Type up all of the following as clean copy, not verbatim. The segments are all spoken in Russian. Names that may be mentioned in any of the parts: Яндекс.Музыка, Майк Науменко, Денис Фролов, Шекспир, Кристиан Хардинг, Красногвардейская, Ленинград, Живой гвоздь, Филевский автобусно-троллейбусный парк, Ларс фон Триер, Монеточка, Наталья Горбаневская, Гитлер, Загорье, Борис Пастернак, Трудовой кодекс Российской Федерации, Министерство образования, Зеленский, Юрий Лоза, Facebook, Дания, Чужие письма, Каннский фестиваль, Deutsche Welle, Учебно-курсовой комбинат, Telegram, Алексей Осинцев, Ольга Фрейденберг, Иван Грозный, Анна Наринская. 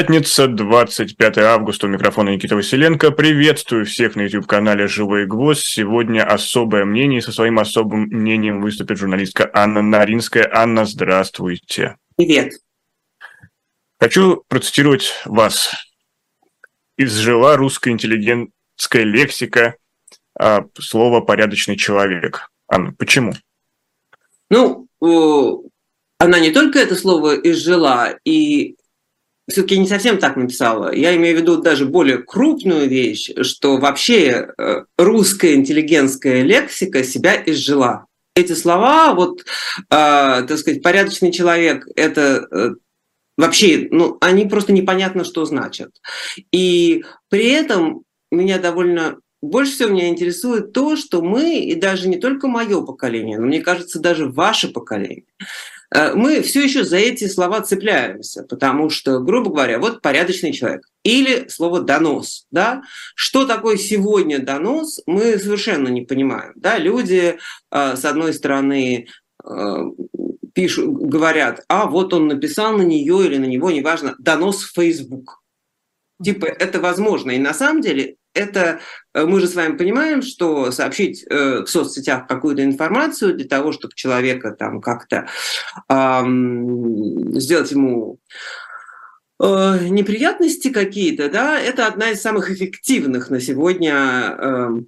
Пятница, 25 августа, у микрофона Никита Василенко. Приветствую всех на YouTube-канале «Живой гвоздь». Сегодня особое мнение, со своим особым мнением выступит журналистка Анна Наринская. Анна, здравствуйте. Привет. Хочу процитировать вас. Изжила русская интеллигентская лексика слово «порядочный человек». Анна, почему? Ну, она не только это слово изжила, и все-таки не совсем так написала. Я имею в виду даже более крупную вещь, что вообще русская интеллигентская лексика себя изжила. Эти слова, вот, так сказать, порядочный человек, это вообще, ну, они просто непонятно, что значат. И при этом меня довольно... Больше всего меня интересует то, что мы, и даже не только мое поколение, но, мне кажется, даже ваше поколение, мы все еще за эти слова цепляемся, потому что, грубо говоря, вот порядочный человек. Или слово «донос». Да? Что такое сегодня донос, мы совершенно не понимаем. Да? Люди, с одной стороны, пишут, говорят, а вот он написал на нее или на него, неважно, донос в Facebook. Типа это возможно. И на самом деле... Это мы же с вами понимаем, что сообщить в соцсетях какую-то информацию для того, чтобы человека там как-то сделать ему неприятности какие-то, да, это одна из самых эффективных на сегодня,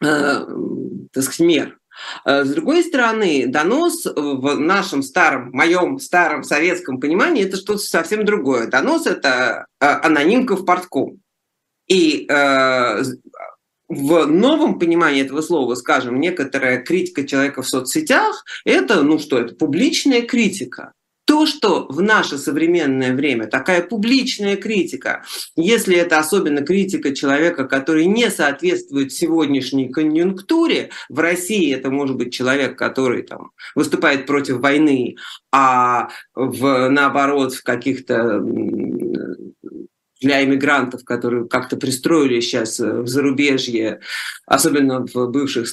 так сказать, мер. С другой стороны, донос в нашем старом, моем старом советском понимании это что-то совсем другое. Донос это анонимка в портком. И в новом понимании этого слова, скажем, некоторая критика человека в соцсетях, это, ну что, это публичная критика. То, что в наше современное время такая публичная критика, если это особенно критика человека, который не соответствует сегодняшней конъюнктуре, в России это может быть человек, который там, выступает против войны, а наоборот в каких-то... для иммигрантов, которые как-то пристроили сейчас в зарубежье, особенно в бывших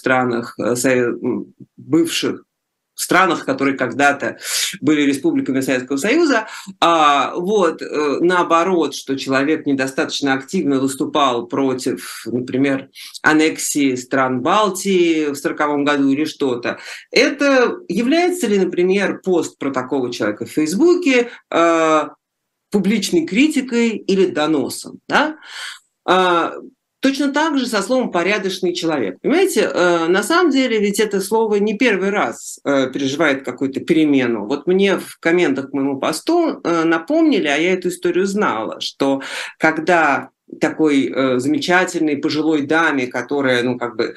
странах, которые когда-то были республиками Советского Союза, вот, наоборот, что человек недостаточно активно выступал против, например, аннексии стран Балтии в 1940 году или что-то. Это является ли, например, пост про такого человека в Фейсбуке публичной критикой или доносом, да? Точно так же со словом «порядочный человек». Понимаете, на самом деле ведь это слово не первый раз переживает какую-то перемену. Вот мне в комментах к моему посту напомнили, а я эту историю знала, что когда такой замечательной пожилой даме, которая, ну, как бы...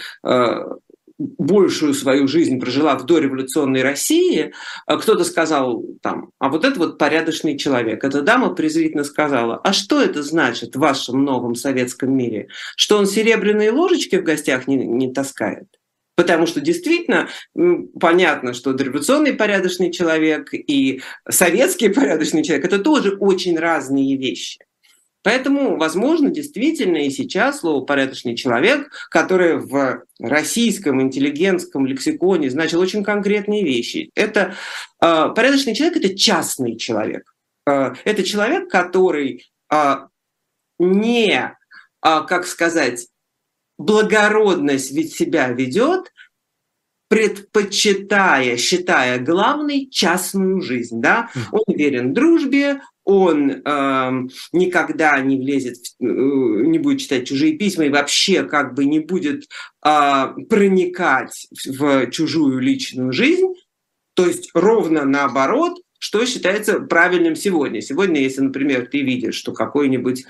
большую свою жизнь прожила в дореволюционной России, кто-то сказал там, а вот это вот порядочный человек. Эта дама презрительно сказала, а что это значит в вашем новом советском мире? Что он серебряные ложечки в гостях не таскает? Потому что действительно понятно, что дореволюционный порядочный человек и советский порядочный человек – это тоже очень разные вещи. Поэтому, возможно, действительно и сейчас слово «порядочный человек», которое в российском интеллигентском лексиконе значило очень конкретные вещи. Это порядочный человек – это частный человек. Это человек, который не, как сказать, благородность ведь себя ведет, предпочитая, считая главной частную жизнь. Да? Он верен дружбе, он никогда не влезет, не будет читать чужие письма и вообще как бы не будет проникать в чужую личную жизнь. То есть ровно наоборот, что считается правильным сегодня. Сегодня, если, например, ты видишь, что какой-нибудь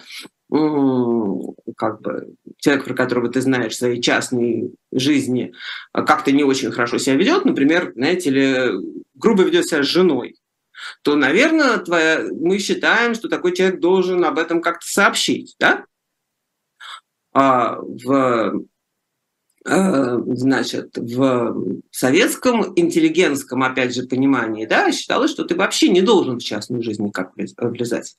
как бы, человек, про которого ты знаешь в своей частной жизни, как-то не очень хорошо себя ведет, например, знаете, или грубо ведет себя с женой, то, наверное, мы считаем, что такой человек должен об этом как-то сообщить, да? Значит, в советском интеллигентском, опять же, понимании, да, считалось, что ты вообще не должен в частную жизнь никак влезать.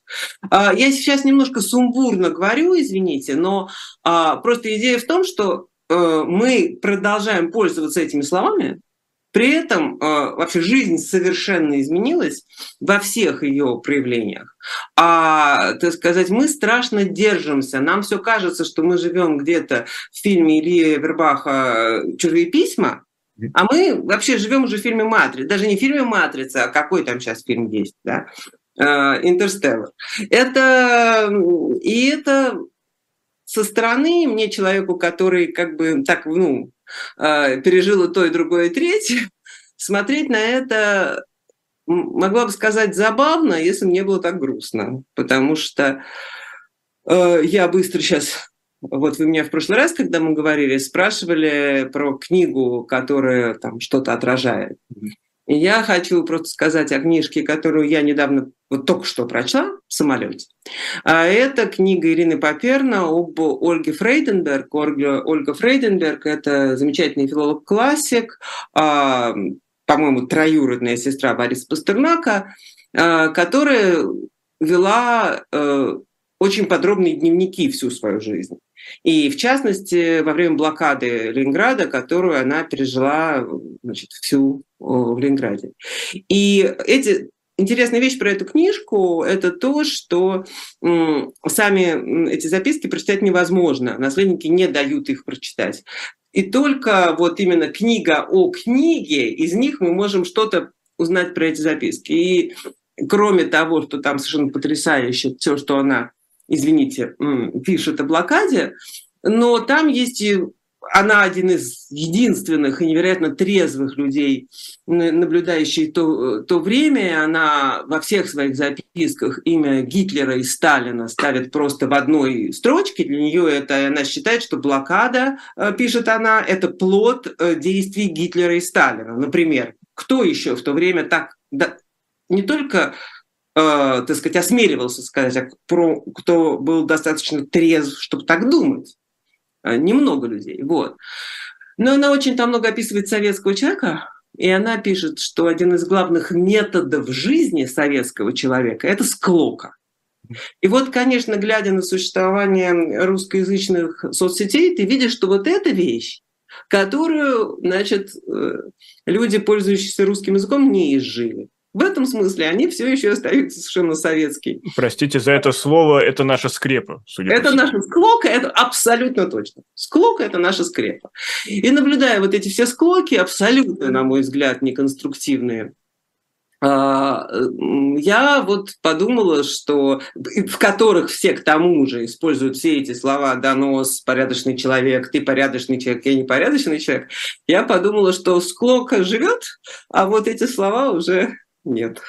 Я сейчас немножко сумбурно говорю, извините, но просто идея в том, что мы продолжаем пользоваться этими словами. При этом вообще жизнь совершенно изменилась во всех ее проявлениях. так сказать, мы страшно держимся. Нам все кажется, что мы живем где-то в фильме Ильи Авербаха «Чужие письма», а мы вообще живем уже в фильме «Матрица». Даже не в фильме «Матрица», а какой там сейчас фильм есть, да? «Интерстеллар». И это со стороны мне, человеку, который как бы так, ну, пережил и то, и другое, и третье, смотреть на это, могла бы сказать, забавно, если мне было так грустно. Потому что я быстро сейчас... Вот вы меня в прошлый раз, когда мы говорили, спрашивали про книгу, которая там что-то отражает. И я хочу просто сказать о книжке, которую я недавно, вот только что прочла в самолете. А это книга Ирины Паперна об Ольге Фрейденберг. Ольга Фрейденберг — это замечательный филолог-классик, по-моему, троюродная сестра Бориса Пастернака, которая вела очень подробные дневники всю свою жизнь. И, в частности, во время блокады Ленинграда, которую она пережила, значит, всю в Ленинграде. И интересная вещь про эту книжку — это то, что сами эти записки прочитать невозможно. Наследники не дают их прочитать. И только вот именно книга о книге, из них мы можем что-то узнать про эти записки. И кроме того, что там совершенно потрясающе все, что она, извините, пишет о блокаде, но там есть... Она один из единственных и невероятно трезвых людей, наблюдающих то время. Она во всех своих записках имя Гитлера и Сталина ставит просто в одной строчке. Для нее это, она считает, что блокада, пишет она, это плод действий Гитлера и Сталина. Например, кто еще в то время так... Да, не только... так сказать, осмеливался сказать, кто был достаточно трезв, чтобы так думать. Немного людей. Вот. Но она очень там много описывает советского человека, и она пишет, что один из главных методов жизни советского человека — это склока. И вот, конечно, глядя на существование русскоязычных соцсетей, ты видишь, что вот эта вещь, которую, значит, люди, пользующиеся русским языком, не изжили. В этом смысле они все еще остаются совершенно советские. Простите за это слово, это наша скрепа. Это наша склока, это абсолютно точно. Склока — это наша скрепа. И наблюдая вот эти все склоки, абсолютно, на мой взгляд, неконструктивные, я вот подумала, что в которых все к тому же используют все эти слова «донос», «порядочный человек», «ты порядочный человек», «я непорядочный человек», я подумала, что склока живет, а вот эти слова уже... Нет.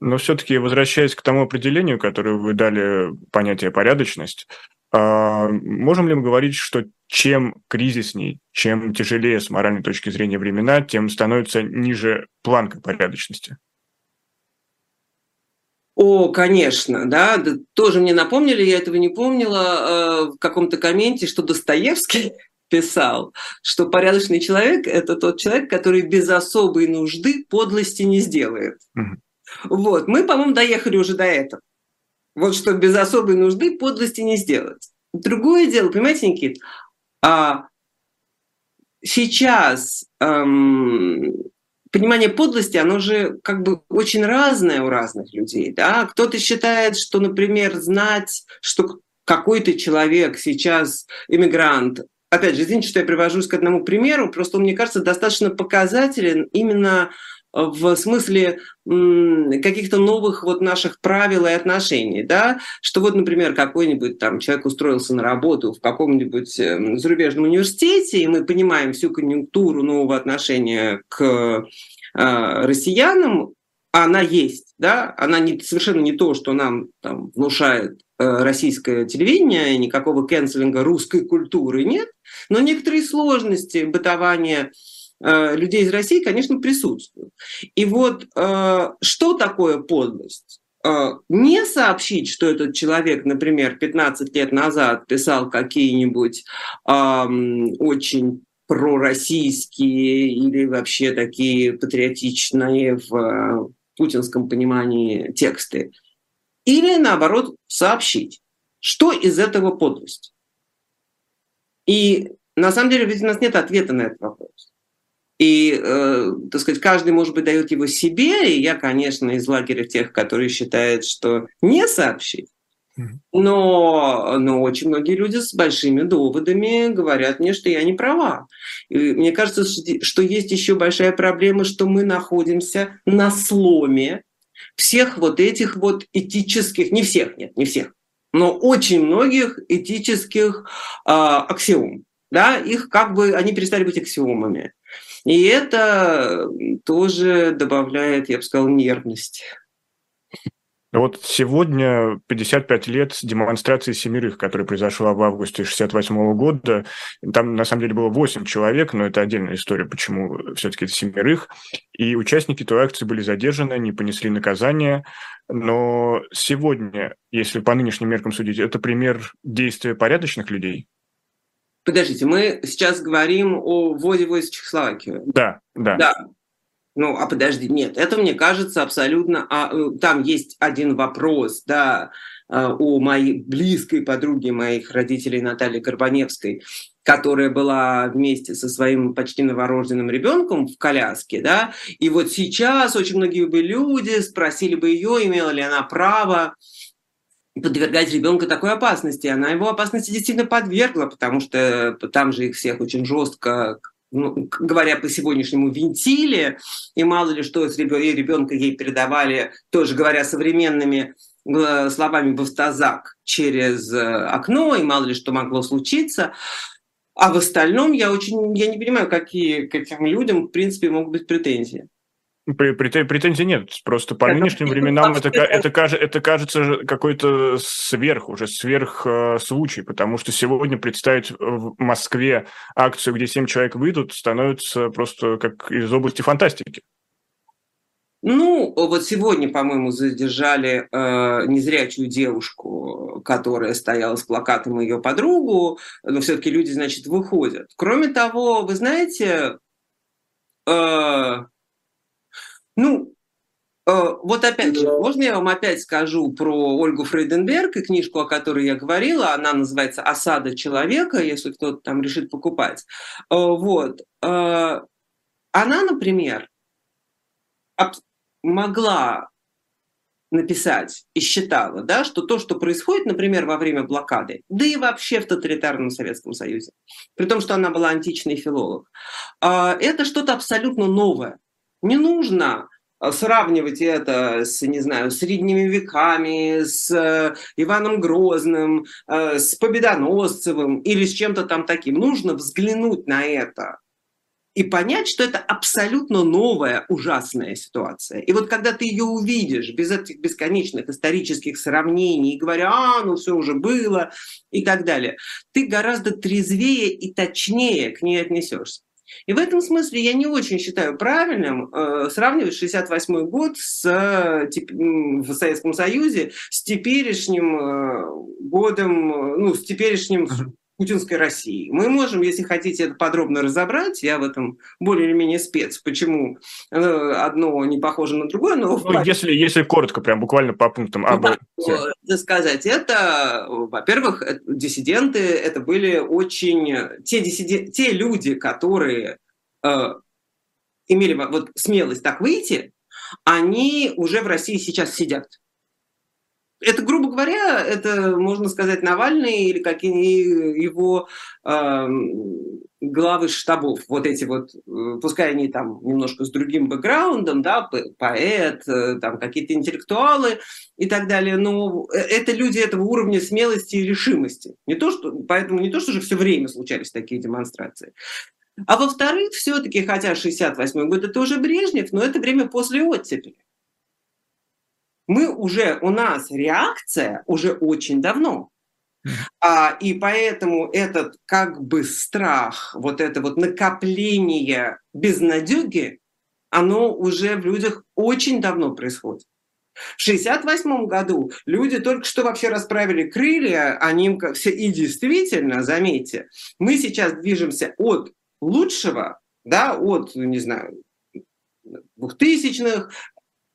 Но все-таки, возвращаясь к тому определению, которое вы дали, понятие «порядочность», можем ли мы говорить, что чем кризисней, чем тяжелее с моральной точки зрения времена, тем становится ниже планка порядочности? О, конечно, да. Тоже мне напомнили, я этого не помнила, в каком-то комменте, что Достоевский писал, что порядочный человек — это тот человек, который без особой нужды подлости не сделает. Вот, мы, по-моему, доехали уже до этого. Вот что без особой нужды подлости не сделать. Другое дело, понимаете, Никит, сейчас понимание подлости, оно же как бы очень разное у разных людей. Да? Кто-то считает, что, например, знать, что какой-то человек сейчас эмигрант. Опять же, извините, что я привожусь к одному примеру, просто он, мне кажется, достаточно показателен именно в смысле каких-то новых вот наших правил и отношений, да, что вот, например, какой-нибудь там человек устроился на работу в каком-нибудь зарубежном университете, и мы понимаем всю конъюнктуру нового отношения к россиянам, она есть, да, она совершенно не то, что нам там внушает российское телевидение, никакого кэнселинга русской культуры нет, но некоторые сложности бытования людей из России, конечно, присутствуют. И вот что такое подлость? Не сообщить, что этот человек, например, 15 лет назад писал какие-нибудь очень пророссийские или вообще такие патриотичные в путинском понимании тексты, или, наоборот, сообщить, что из этого подлость. И на самом деле ведь у нас нет ответа на этот вопрос. И, так сказать, каждый, может быть, дает его себе. И я, конечно, из лагеря тех, которые считают, что не сообщить. Но очень многие люди с большими доводами говорят мне, что я не права. И мне кажется, что есть еще большая проблема, что мы находимся на сломе всех вот этих вот этических, не всех, нет, не всех, но очень многих этических аксиом. Да, их как бы, они перестали быть аксиомами. И это тоже добавляет, я бы сказала, нервности. Вот сегодня 55 лет демонстрации семерых, которая произошла в августе 1968 года. Там, на самом деле, было 8 человек, но это отдельная история, почему все-таки это семерых. И участники той акции были задержаны, не понесли наказания. Но сегодня, если по нынешним меркам судить, это пример действия порядочных людей? Подождите, мы сейчас говорим о вводе войск в Чехословакию. Да. Ну, а подожди, нет, это, мне кажется, абсолютно... там есть один вопрос, да, у моей близкой подруги моих родителей Натальи Горбаневской, которая была вместе со своим почти новорожденным ребенком в коляске, да, и вот сейчас очень многие бы люди спросили бы ее, имела ли она право подвергать ребенка такой опасности. Она его опасности действительно подвергла, потому что там же их всех очень жестко... Ну, говоря по сегодняшнему винтили, и мало ли что с ребенка ей передавали, тоже говоря современными словами, «бафтозак» через окно, и мало ли что могло случиться. А в остальном я не понимаю, какие к этим людям, в принципе, могут быть претензии. Претензий нет, просто по нынешним временам это кажется какой-то сверхсвучай, потому что сегодня представить в Москве акцию, где 7 человек выйдут, становится просто как из области фантастики. Ну, вот сегодня, по-моему, задержали незрячую девушку, которая стояла с плакатом, ее подругу, но все-таки люди, значит, выходят. Кроме того, вы знаете... вот опять же, можно я вам опять скажу про Ольгу Фрейденберг и книжку, о которой я говорила, она называется «Осада человека», если кто-то там решит покупать. Вот. Она, например, могла написать и считала, да, что то, что происходит, например, во время блокады, да и вообще в тоталитарном Советском Союзе, при том, что она была античный филолог, это что-то абсолютно новое. Не нужно сравнивать это с, не знаю, средними веками, с Иваном Грозным, с Победоносцевым или с чем-то там таким. Нужно взглянуть на это и понять, что это абсолютно новая ужасная ситуация. И вот когда ты ее увидишь без этих бесконечных исторических сравнений, говоря, ну все уже было и так далее, ты гораздо трезвее и точнее к ней отнесешься. И в этом смысле я не очень считаю правильным сравнивать 1968 год в Советском Союзе с теперешним годом, ну, с теперешним путинской Россией. Мы можем, если хотите, это подробно разобрать. Я в этом более или менее спец, почему одно не похоже на другое. Но если коротко, прям буквально по пунктам. Сказать, это, во-первых, диссиденты, это были очень... Те люди, которые имели вот смелость так выйти, они уже в России сейчас сидят. Это, грубо говоря, это, можно сказать, Навальный или какие его главы штабов. Вот эти вот, пускай они там немножко с другим бэкграундом, да, поэт, там какие-то интеллектуалы и так далее, но это люди этого уровня смелости и решимости. Поэтому не то, что же все время случались такие демонстрации. А во-вторых, все-таки, хотя 68-й год это уже Брежнев, но это время после оттепели. У нас реакция уже очень давно. И поэтому этот как бы страх, вот это вот накопление безнадёги, оно уже в людях очень давно происходит. В 1968 году люди только что вообще расправили крылья, и действительно, заметьте, мы сейчас движемся от лучшего, да, от, не знаю, 2000-х,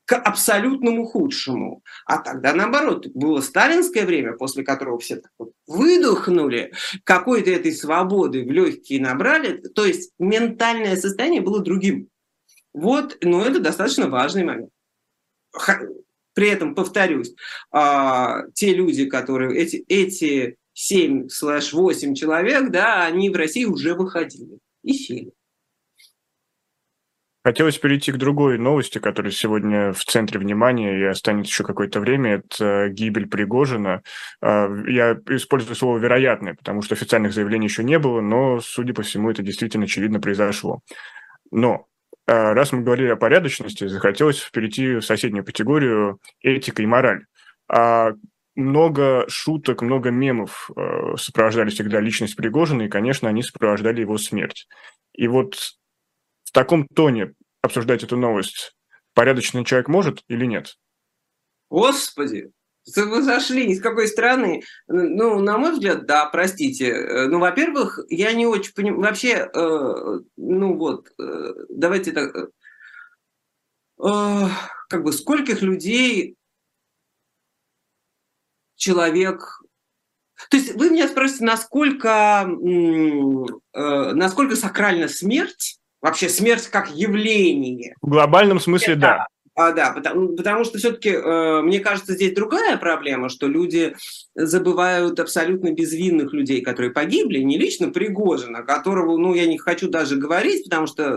к абсолютному худшему. А тогда, наоборот, было сталинское время, после которого все так вот выдохнули, какой-то этой свободы в легкие набрали. То есть ментальное состояние было другим. Вот, но это достаточно важный момент. При этом, повторюсь, те люди, которые эти 7/8 человек, да, они в России уже выходили и сели. Хотелось перейти к другой новости, которая сегодня в центре внимания и останется еще какое-то время. Это гибель Пригожина. Я использую слово «вероятное», потому что официальных заявлений еще не было, но, судя по всему, это действительно очевидно произошло. Но раз мы говорили о порядочности, захотелось перейти в соседнюю категорию «этика и мораль». Много шуток, много мемов сопровождали всегда личность Пригожина, и, конечно, они сопровождали его смерть. И вот в таком тоне обсуждать эту новость порядочный человек может или нет? Господи, вы зашли ни с какой стороны. Ну, на мой взгляд, да, простите. Ну, во-первых, я не очень понимаю... Вообще, давайте так... скольких людей... человек... То есть вы меня спросите, насколько сакральна смерть, вообще смерть как явление? В глобальном смысле, да. Да, потому что все-таки, мне кажется, здесь другая проблема, что люди забывают абсолютно безвинных людей, которые погибли, не лично Пригожина, которого, я не хочу даже говорить, потому что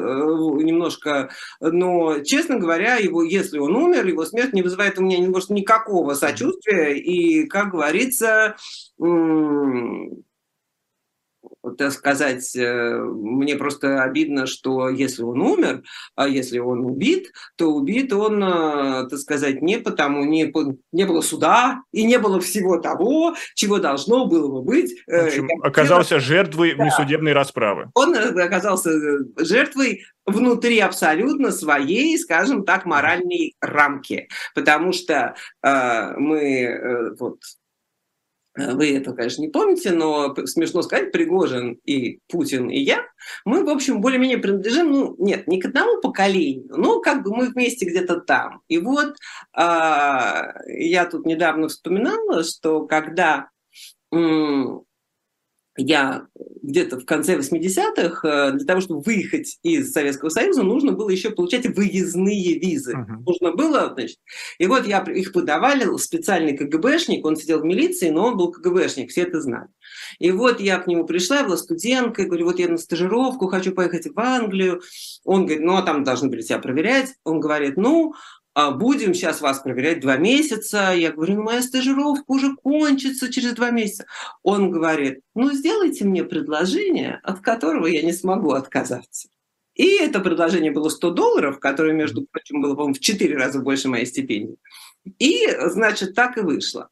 немножко, но, честно говоря, его, если он умер, его смерть не вызывает у меня никакого сочувствия, и, как говорится, так сказать, мне просто обидно, что если он умер, а если он убит, то убит он, так сказать, не потому, не было суда и не было всего того, чего должно было бы быть. В общем, оказался жертвой внесудебной расправы. Он оказался жертвой внутри абсолютно своей, скажем так, моральной рамки, потому что вы это, конечно, не помните, но смешно сказать, Пригожин и Путин и я, мы, в общем, более-менее принадлежим, не к одному поколению, но как бы мы вместе где-то там. И вот я тут недавно вспоминала, что когда я где-то в конце 80-х, для того, чтобы выехать из Советского Союза, нужно было еще получать выездные визы. Нужно было, значит... И вот я их подавали, специальный КГБшник, он сидел в милиции, но он был КГБшник, все это знали. И вот я к нему пришла, я была студенткой, говорю, вот я на стажировку, хочу поехать в Англию. Он говорит, там должны были тебя проверять. Он говорит, будем сейчас вас проверять 2 месяца. Я говорю, моя стажировка уже кончится через 2 месяца. Он говорит, сделайте мне предложение, от которого я не смогу отказаться. И это предложение было $100, которое, между прочим, было, по-моему, в 4 раза больше моей стипендии. И, значит, так и вышло.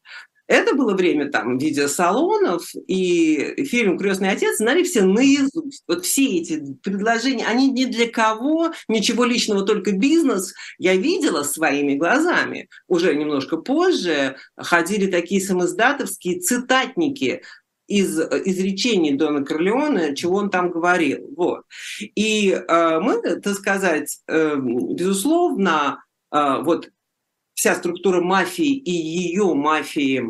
Это было время там видеосалонов, и фильм «Крёстный отец» знали все наизусть. Вот все эти предложения, они ни для кого, ничего личного, только бизнес. Я видела своими глазами. Уже немножко позже ходили такие самоздатовские цитатники из изречений Дона Корлеоне, чего он там говорил. Вот. И мы, так сказать, безусловно, вся структура мафии и ее мафии,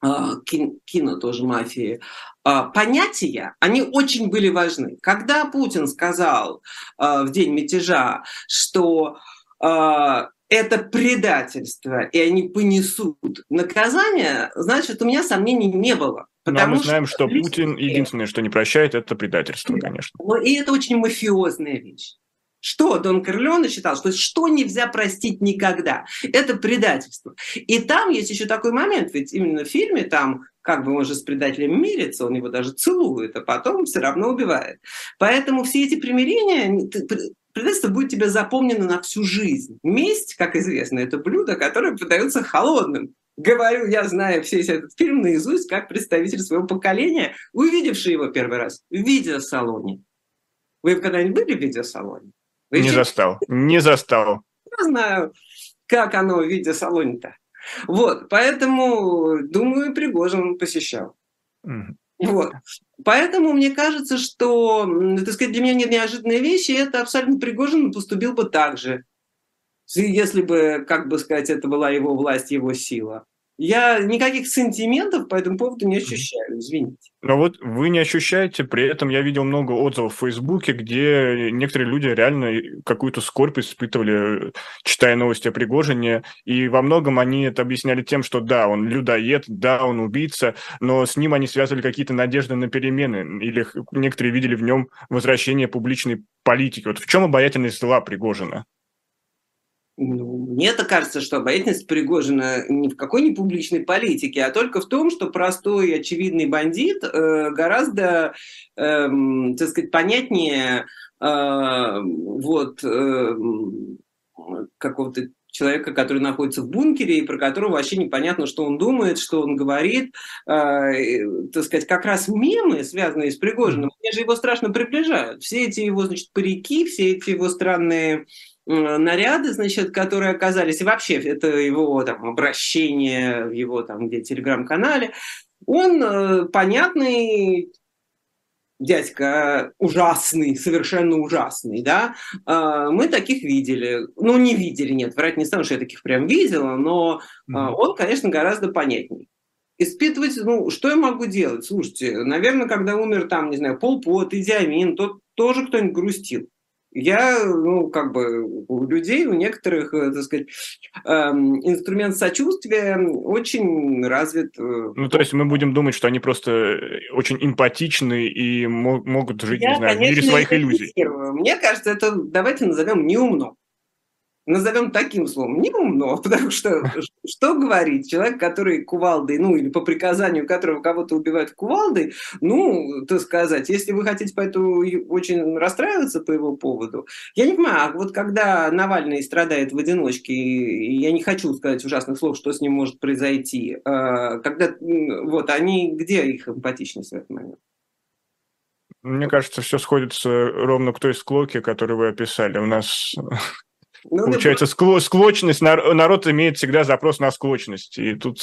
кино тоже мафии, понятия, они очень были важны. Когда Путин сказал в день мятежа, что это предательство, и они понесут наказание, значит, у меня сомнений не было. Потому мы знаем, что Путин единственное, что не прощает, это предательство, конечно. И это очень мафиозная вещь. Что Дон Корлеоне считал, что нельзя простить никогда. Это предательство. И там есть еще такой момент, ведь именно в фильме там он же с предателем мирится, он его даже целует, а потом все равно убивает. Поэтому все эти примирения, предательство будет тебе запомнено на всю жизнь. Месть, как известно, это блюдо, которое подается холодным. Говорю, я знаю весь этот фильм наизусть, как представитель своего поколения, увидевший его первый раз в видеосалоне. Вы когда-нибудь были в видеосалоне? Не застал. Я знаю, как оно в видеосалоне-то. Вот, поэтому, думаю, Пригожин посещал. Вот. Поэтому мне кажется, что, так сказать, для меня неожиданная вещь, и это абсолютно Пригожин поступил бы так же. если бы, как бы сказать, это была его власть, его сила. Я никаких сантиментов по этому поводу не ощущаю, извините. Но вот вы не ощущаете, при этом я видел много отзывов в Фейсбуке, где некоторые люди реально какую-то скорбь испытывали, читая новости о Пригожине, и во многом они это объясняли тем, что да, он людоед, да, он убийца, но с ним они связывали какие-то надежды на перемены, или некоторые видели в нем возвращение публичной политики. Вот в чем обаятельность зла Пригожина? Ну, мне-то кажется, что обаятельность Пригожина ни в какой не публичной политике, а только в том, что простой очевидный бандит гораздо, так сказать, понятнее какого-то человека, который находится в бункере, и про которого вообще непонятно, что он думает, что он говорит. Так сказать, как раз мемы, связанные с Пригожиным, мне же его страшно приближают. Все эти его, значит, парики, все эти его странные наряды, значит, которые оказались, и вообще это его там обращение в его там где телеграм-канале, он понятный дядька, ужасный, совершенно ужасный, да, мы таких видели, ну не видели, нет, врать не стану, что я таких прям видела, но он, конечно, гораздо понятнее. Испытывать, ну, что я могу делать? Слушайте, наверное, когда умер там, не знаю, Полпот, Идамин, тот тоже кто-нибудь грустил. Я, ну, как бы у людей, у некоторых, так сказать, инструмент сочувствия очень развит. Ну, то есть мы будем думать, что они просто очень эмпатичны и могут жить, не знаю, в мире своих иллюзий. Мне кажется, это давайте назовем неумно. Назовем таким словом, неумно, потому что что говорит человек, который кувалдой, ну, или по приказанию которого кого-то убивают кувалдой, ну, так сказать, если вы хотите поэтому очень расстраиваться по его поводу, я не понимаю, а вот когда Навальный страдает в одиночке, и я не хочу сказать ужасных слов, что с ним может произойти, когда, вот, они, где их эмпатичность в этот момент? Мне кажется, все сходится ровно к той склоке, которую вы описали. У нас... Ну, получается, склочность, народ имеет всегда запрос на склочность, и тут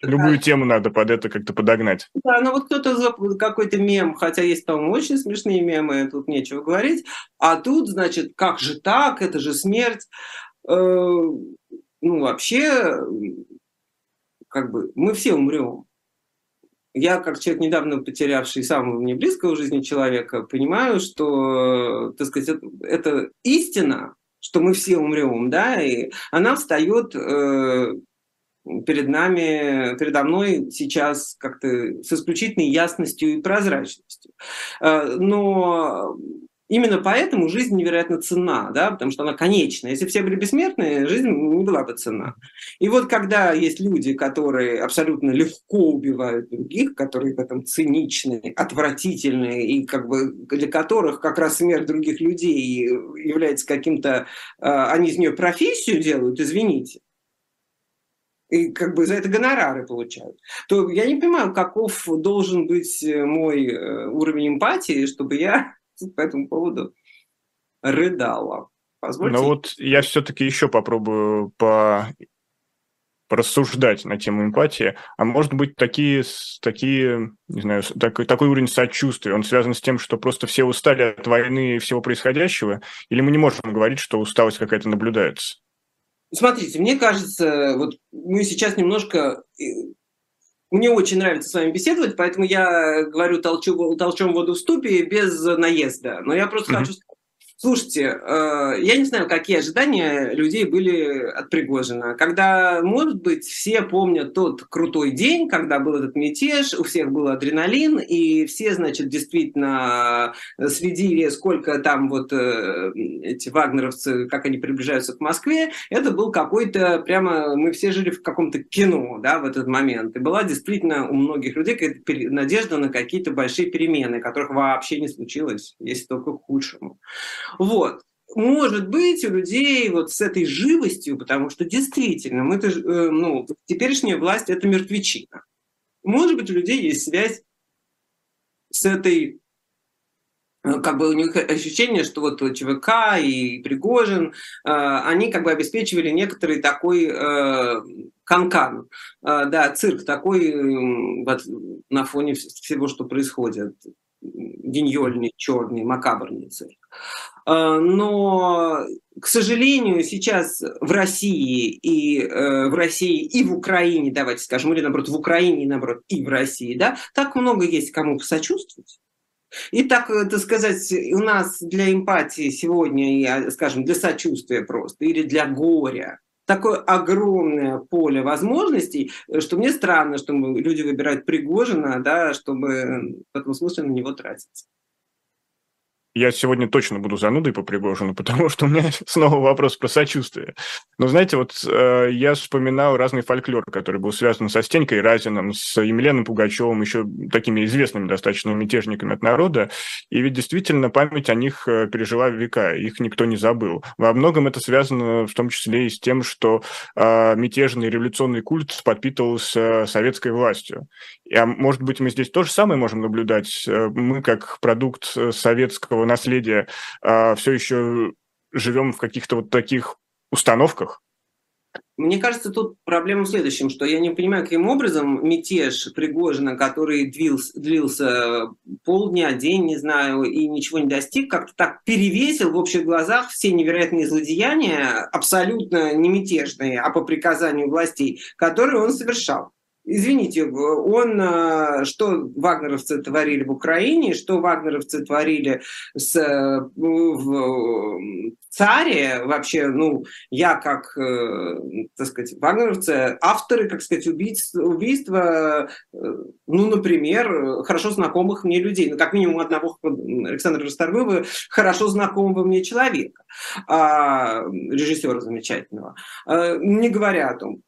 любую тему надо под это как-то подогнать. Да, ну вот кто-то какой-то мем, хотя есть, по-моему, очень смешные мемы, тут нечего говорить, а тут, значит, как же так, это же смерть. Ну, вообще, как бы, мы все умрем. Я, как человек, недавно потерявший самого мне близкого в жизни человека, понимаю, что, так сказать, это истина, что мы все умрем, да, и она встает передо мной сейчас как-то с исключительной ясностью и прозрачностью. Но именно поэтому жизнь невероятно ценна, да, потому что она конечна. Если все были бессмертны, жизнь не была бы ценна. И вот когда есть люди, которые абсолютно легко убивают других, которые потом циничны, отвратительны, и как бы для которых как раз смерть других людей является каким-то... Они из нее профессию делают, извините, и как бы за это гонорары получают, то я не понимаю, каков должен быть мой уровень эмпатии, чтобы я... по этому поводу рыдала. Позвольте. Ну вот я все-таки еще попробую порассуждать на тему эмпатии. А может быть, такой уровень сочувствия, он связан с тем, что просто все устали от войны и всего происходящего? Или мы не можем говорить, что усталость какая-то наблюдается? Смотрите, мне кажется, вот мы сейчас немножко... Мне очень нравится с вами беседовать, поэтому я говорю толчем воду в ступе без наезда. Но я просто хочу сказать, слушайте, я не знаю, какие ожидания людей были от Пригожина. Когда, может быть, все помнят тот крутой день, когда был этот мятеж, у всех был адреналин, и все, значит, действительно следили, сколько там вот эти вагнеровцы, как они приближаются к Москве. Это был какой-то, прямо, мы все жили в каком-то кино, да, в этот момент. И была действительно у многих людей какая-то надежда на какие-то большие перемены, которых вообще не случилось, если только к худшему. Вот. Может быть, у людей вот с этой живостью, потому что действительно, мы-то, ну, теперешняя власть – это мертвечина. Может быть, у людей есть связь с этой, как бы у них ощущение, что вот ЧВК и Пригожин, они как бы обеспечивали некоторый такой канкан, да, цирк такой вот, на фоне всего, что происходит. Гиньольный, черный, макабрный цирк. Но, к сожалению, сейчас в России и в Украине, давайте скажем, или наоборот, в Украине, и наоборот, и в России, да, так много есть кому посочувствовать. И так сказать, у нас для эмпатии сегодня, скажем, для сочувствия просто, или для горя, такое огромное поле возможностей, что мне странно, что люди выбирают Пригожина, да, чтобы в этом смысле на него тратиться. Я сегодня точно буду занудой по Пригожину, потому что у меня снова вопрос про сочувствие. Но знаете, вот я вспоминал разный фольклор, который был связан со Стенькой Разиным, с Емельяном Пугачевым, еще такими известными достаточно мятежниками от народа. И ведь действительно память о них пережила века, их никто не забыл. Во многом это связано в том числе и с тем, что мятежный революционный культ подпитывался советской властью. А может быть, мы здесь то же самое можем наблюдать? Мы, как продукт советского наследия, все еще живем в каких-то вот таких установках? Мне кажется, тут проблема в следующем, что я не понимаю, каким образом мятеж Пригожина, который длился полдня, день, не знаю, и ничего не достиг, как-то так перевесил в общих глазах все невероятные злодеяния, абсолютно не мятежные, а по приказанию властей, которые он совершал. Извините, что вагнеровцы творили в Украине, что вагнеровцы творили в ЦАРе, вообще, ну, я как, так сказать, вагнеровцы, авторы, как сказать, убийства, ну, например, хорошо знакомых мне людей, ну, как минимум одного Александра Расторгуева, хорошо знакомого мне человека, режиссера замечательного, не говоря о том.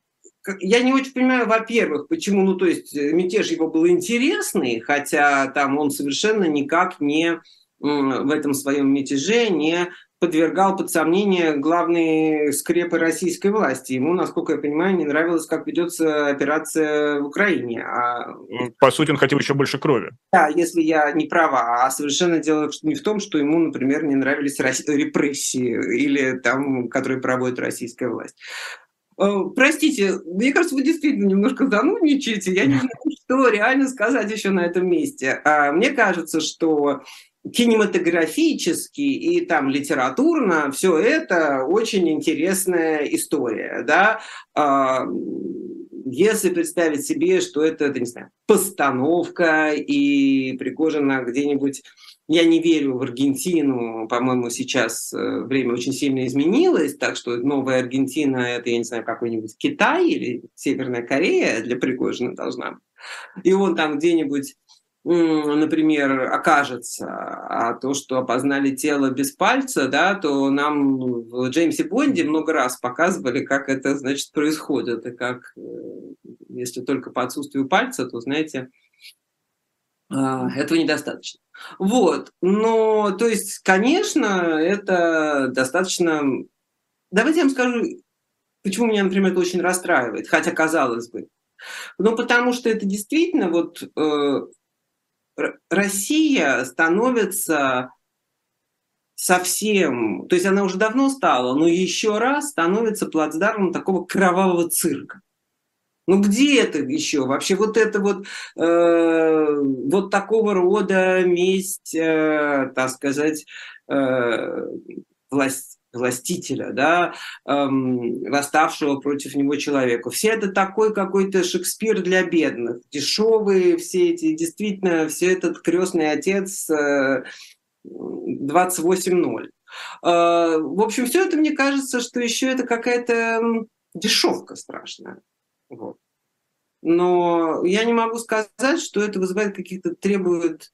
Я не очень понимаю, во-первых, почему, ну, то есть мятеж его был интересный, хотя там он совершенно никак не в этом своем мятеже не подвергал под сомнение главные скрепы российской власти. Ему, насколько я понимаю, не нравилось, как ведется операция в Украине. По сути, он хотел еще больше крови. Да, если я не права, а совершенно дело не в том, что ему, например, не нравились репрессии, или там, которые проводит российская власть. Простите, мне кажется, вы действительно немножко занудничаете. Я не знаю, что реально сказать еще на этом месте. Мне кажется, что кинематографически и там литературно все это очень интересная история, да? Если представить себе, что это, не знаю, постановка и Пригожина где-нибудь... Я не верю в Аргентину, по-моему, сейчас время очень сильно изменилось, так что новая Аргентина — это, я не знаю, какой-нибудь Китай или Северная Корея для Пригожина должна быть. И он там где-нибудь, например, окажется, а то, что опознали тело без пальца, да, то нам в Джеймсе Бонде много раз показывали, как это, значит, происходит, и как, если только по отсутствию пальца, то, знаете... Этого недостаточно. Вот. Но, то есть, конечно, это достаточно... Давайте я вам скажу, почему меня, например, это очень расстраивает, хотя, казалось бы. Ну, потому что это действительно вот... Россия становится совсем... То есть она уже давно стала, но еще раз становится плацдармом такого кровавого цирка. Ну где это еще? Вообще вот это вот, вот такого рода месть, так сказать, властителя, да, восставшего против него человека. Все это такой какой-то Шекспир для бедных, дешевые все эти, действительно, все этот «Крёстный отец» 28.0. В общем, все это, мне кажется, что еще это какая-то дешевка страшная. Вот. Но я не могу сказать, что это вызывает каких-то требует,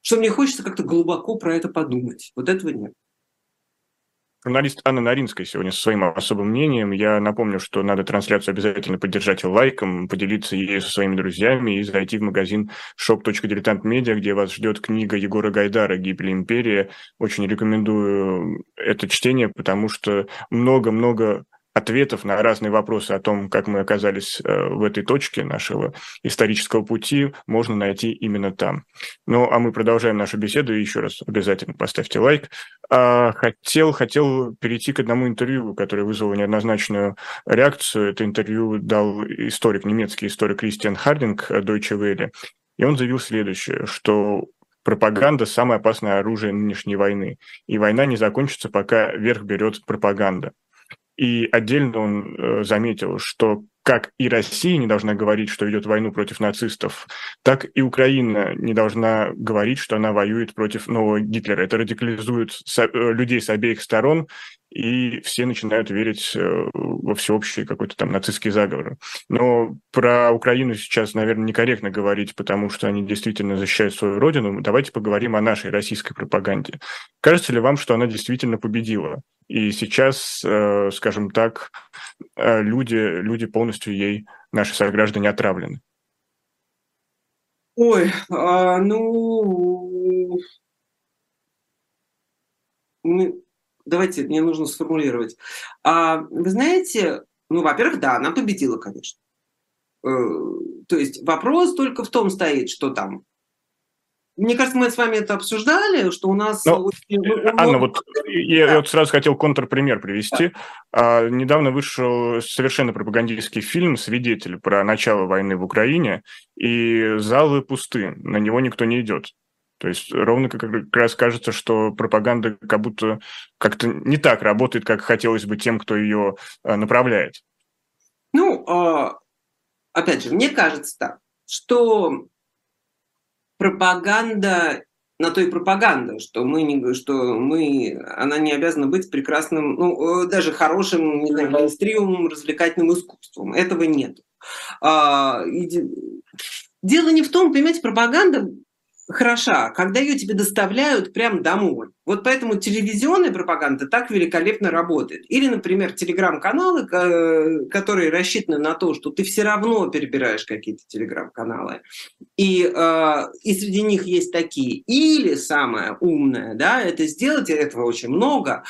что мне хочется как-то глубоко про это подумать. Вот этого нет. Журналист Анна Наринская сегодня со своим особым мнением. Я напомню, что надо трансляцию обязательно поддержать лайком, поделиться ею со своими друзьями и зайти в магазин shop.diletant.media, где вас ждет книга Егора Гайдара «Гибель империи». Очень рекомендую это чтение, потому что много-много ответов на разные вопросы о том, как мы оказались в этой точке нашего исторического пути, можно найти именно там. Ну, а мы продолжаем нашу беседу. И еще раз обязательно поставьте лайк. Хотел перейти к одному интервью, которое вызвало неоднозначную реакцию. Это интервью дал немецкий историк Кристиан Хардинг Deutsche Welle. И он заявил следующее, что пропаганда – самое опасное оружие нынешней войны. И война не закончится, пока верх берет пропаганда. И отдельно он заметил, что как и Россия не должна говорить, что ведет войну против нацистов, так и Украина не должна говорить, что она воюет против нового Гитлера. Это радикализует людей с обеих сторон, и все начинают верить во всеобщие какой-то там нацистские заговоры. Но про Украину сейчас, наверное, некорректно говорить, потому что они действительно защищают свою родину. Давайте поговорим о нашей российской пропаганде. Кажется ли вам, что она действительно победила? И сейчас, скажем так, люди полностью ей, наши сограждане, отравлены. Ой, давайте, мне нужно сформулировать. Вы знаете, во-первых, да, она победила, конечно. То есть вопрос только в том стоит, что там... Мне кажется, мы с вами это обсуждали, что у нас... Анна, я вот сразу хотел контрпример привести. Да. Недавно вышел совершенно пропагандистский фильм «Свидетель» про начало войны в Украине, и залы пусты, на него никто не идет. То есть ровно как раз кажется, что пропаганда как будто как-то не так работает, как хотелось бы тем, кто ее направляет. Опять же, мне кажется так, что... Пропаганда, на то и пропаганда, она не обязана быть прекрасным, даже хорошим, мейнстримом, развлекательным искусством. Этого нет. Дело не в том, понимаете, пропаганда хороша, когда ее тебе доставляют прямо домой. Вот поэтому телевизионная пропаганда так великолепно работает. Или, например, телеграм-каналы, которые рассчитаны на то, что ты все равно перебираешь какие-то телеграм-каналы. И среди них есть такие. Или самое умное, да, это сделать, этого очень много,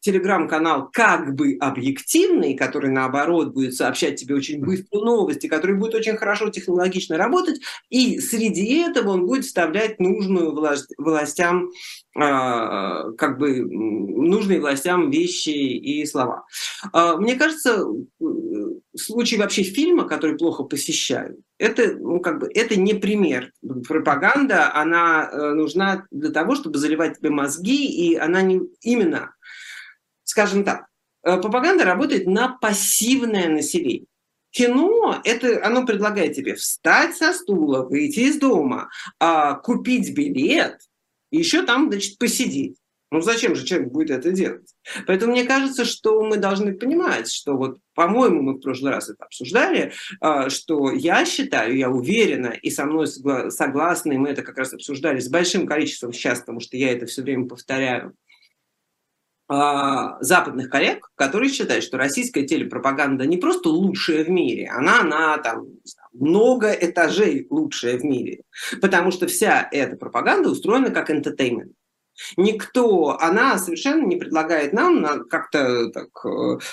телеграм-канал как бы объективный, который, наоборот, будет сообщать тебе очень быстрые новости, который будет очень хорошо технологично работать, и среди этого он будет вставлять нужные властям вещи и слова. Мне кажется, случай вообще фильма, который плохо посещают, это не пример. Пропаганда, она нужна для того, чтобы заливать тебе мозги, и она скажем так, пропаганда работает на пассивное население. Кино, оно предлагает тебе встать со стула, выйти из дома, купить билет и еще там, посидеть. Зачем же человек будет это делать? Поэтому мне кажется, что мы должны понимать, что по-моему, мы в прошлый раз это обсуждали, что я уверена, и со мной согласны, и мы это как раз обсуждали с большим количеством сейчас, потому что я это все время повторяю, западных коллег, которые считают, что российская телепропаганда не просто лучшая в мире, она много этажей лучшая в мире, потому что вся эта пропаганда устроена как entertainment. Она совершенно не предлагает нам как-то так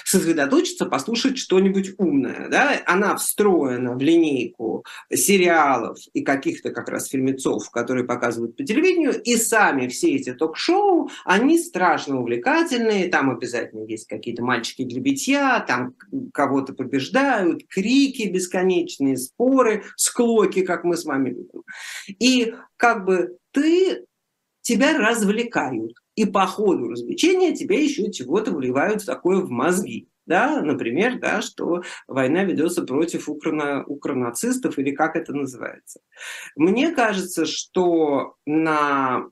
сосредоточиться, послушать что-нибудь умное. Да? Она встроена в линейку сериалов и каких-то как раз фильмецов, которые показывают по телевидению, и сами все эти ток-шоу, они страшно увлекательные, там обязательно есть какие-то мальчики для битья, там кого-то побеждают, крики бесконечные, споры, склоки, как мы с вами видим. И тебя развлекают, и по ходу развлечения тебе еще чего-то вливают такое в мозги. Да? Например, что война ведется против укранацистов, или как это называется. Мне кажется, что на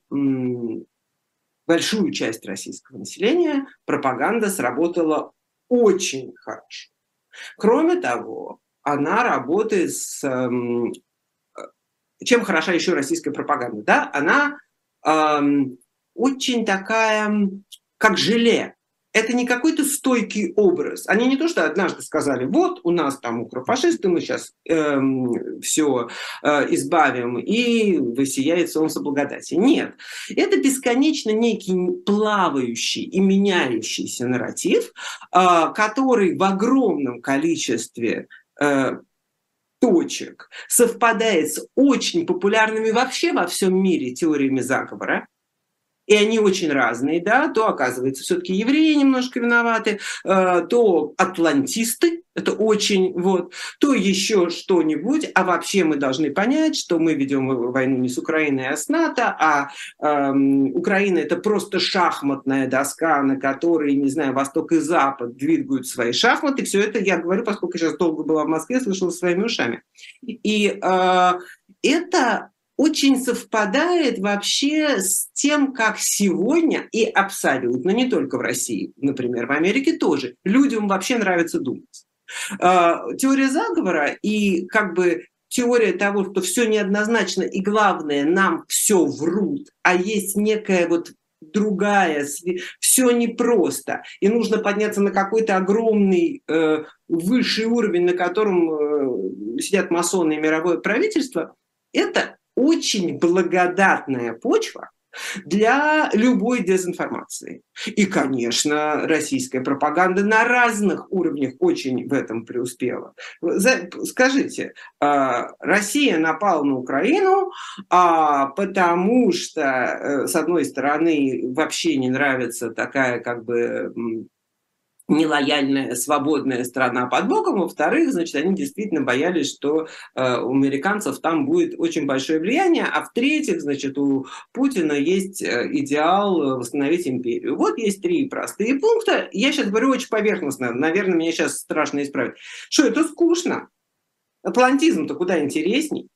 большую часть российского населения пропаганда сработала очень хорошо. Кроме того, она работает с... Чем хороша еще российская пропаганда? Да? Она очень такая, как желе. Это не какой-то стойкий образ. Они не то, что однажды сказали, у нас там укрофашисты, мы сейчас все избавим, и воссияет солнце благодати. Нет. Это бесконечно некий плавающий и меняющийся нарратив, который в огромном количестве точек совпадает с очень популярными вообще во всем мире теориями заговора, и они очень разные, да, то оказывается все-таки евреи немножко виноваты, то атлантисты, это очень, вот, то еще что-нибудь, а вообще мы должны понять, что мы ведем войну не с Украиной, а с НАТО, а Украина — это просто шахматная доска, на которой, не знаю, Восток и Запад двигают свои шахматы, все это я говорю, поскольку я сейчас долго была в Москве, слышала своими ушами. И это очень совпадает вообще с тем, как сегодня, и абсолютно не только в России, например, в Америке тоже, людям вообще нравится думать. Теория заговора и как бы теория того, что все неоднозначно и, главное, нам все врут, а есть некая вот другая, все непросто, и нужно подняться на какой-то огромный высший уровень, на котором сидят масоны и мировое правительство, это очень благодатная почва для любой дезинформации. И, конечно, российская пропаганда на разных уровнях очень в этом преуспела. Скажите, Россия напала на Украину, потому что, с одной стороны, вообще не нравится такая как бы нелояльная, свободная страна под боком, во-вторых, значит, они действительно боялись, что у американцев там будет очень большое влияние, а в-третьих, значит, у Путина есть идеал восстановить империю. Вот есть три простые пункта. Я сейчас говорю очень поверхностно, наверное, меня сейчас страшно исправить. Что, это скучно? Атлантизм-то куда интересней.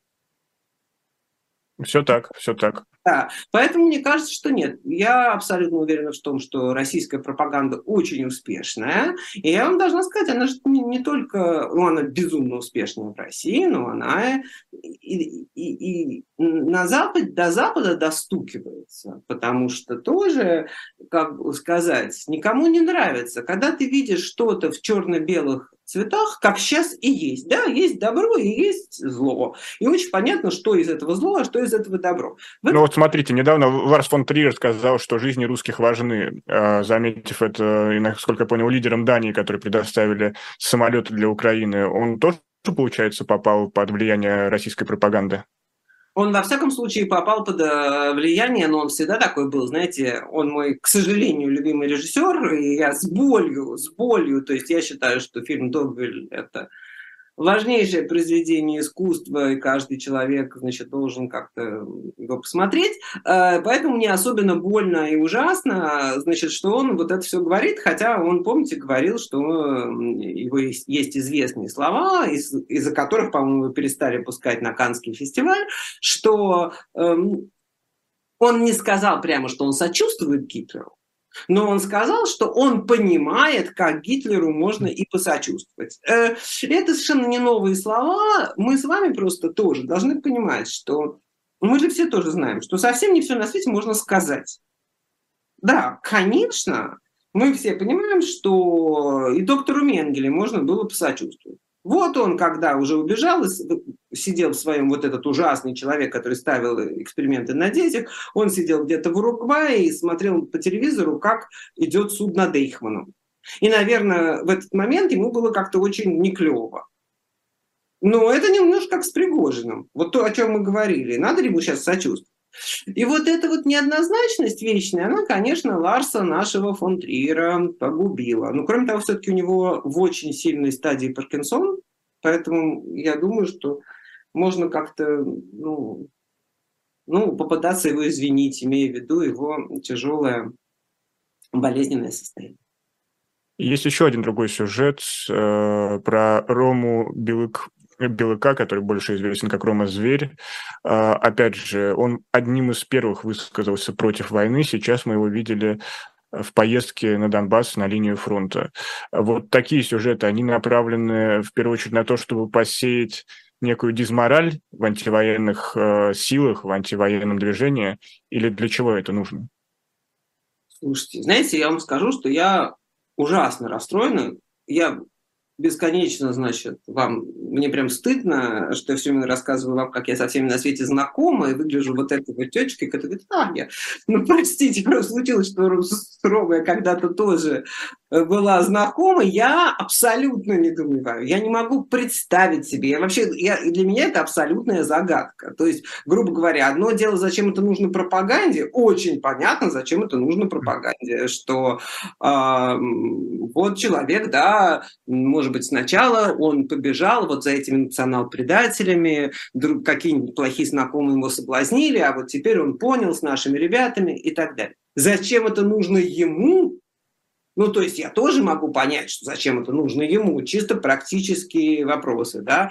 Все так, все так. Да, поэтому мне кажется, что нет. Я абсолютно уверена в том, что российская пропаганда очень успешная. И я вам должна сказать, она же не только... Ну, она безумно успешная в России, но она и на Запад, до Запада достукивается. Потому что тоже, как сказать, никому не нравится. Когда ты видишь что-то в черно-белых цветах, как сейчас и есть. Да, есть добро и есть зло. И очень понятно, что из этого зло, а что из этого добро. Вот. Ну вот смотрите, недавно Ларс фон Триер сказал, что жизни русских важны, заметив это, и, насколько я понял, лидером Дании, которые предоставили самолеты для Украины. Он тоже, получается, попал под влияние российской пропаганды? Он, во всяком случае, попал под влияние, но он всегда такой был, знаете, он мой, к сожалению, любимый режиссер, и я с болью, то есть я считаю, что фильм «Догвилль» — это важнейшее произведение искусства, и каждый человек, значит, должен как-то его посмотреть, поэтому мне особенно больно и ужасно, значит, что он вот это все говорит, хотя он, помните, говорил, что его есть известные слова, из-за которых, по-моему, перестали пускать на Каннский фестиваль, что он не сказал прямо, что он сочувствует Гитлеру, но он сказал, что он понимает, как Гитлеру можно и посочувствовать. Это совершенно не новые слова. Мы с вами просто тоже должны понимать, что мы же все тоже знаем, что совсем не все на свете можно сказать. Да, конечно, мы все понимаем, что и доктору Менгеле можно было посочувствовать. Вот он, когда уже убежал, сидел в своем, вот этот ужасный человек, который ставил эксперименты на детях, он сидел где-то в Уругвае и смотрел по телевизору, как идет суд над Эйхманом. И, наверное, в этот момент ему было как-то очень не клево. Но это немножко как с Пригожиным. Вот то, о чем мы говорили. Надо ли ему сейчас сочувствовать? И вот эта вот неоднозначность вечная, она, конечно, Ларса нашего фон Триера погубила. Но, кроме того, все-таки у него в очень сильной стадии Паркинсон, поэтому я думаю, что можно как-то попытаться его извинить, имея в виду его тяжелое болезненное состояние. Есть еще один другой сюжет про Рому Белыка, который больше известен как Рома Зверь. Опять же, он одним из первых высказался против войны. Сейчас мы его видели в поездке на Донбасс, на линию фронта. Вот такие сюжеты, они направлены в первую очередь на то, чтобы посеять некую дизмораль в антивоенных силах, в антивоенном движении? Или для чего это нужно? Слушайте, знаете, я вам скажу, что я ужасно расстроена. Я бесконечно, значит, мне прям стыдно, что я все время рассказываю вам, как я со всеми на свете знакома, и выгляжу вот этой вот тёчкой, которая говорит, я, простите, просто случилось, что с Ромой я когда-то тоже была знакома, я абсолютно недоумеваю. Я не могу представить себе. Для меня это абсолютная загадка. То есть, грубо говоря, одно дело, зачем это нужно пропаганде, очень понятно, зачем это нужно пропаганде, что вот человек, да, может быть, сначала он побежал вот за этими национал-предателями, какие-нибудь плохие знакомые его соблазнили, а вот теперь он понял с нашими ребятами и так далее. Зачем это нужно ему? Ну, то есть я тоже могу понять, что зачем это нужно ему, чисто практические вопросы, да,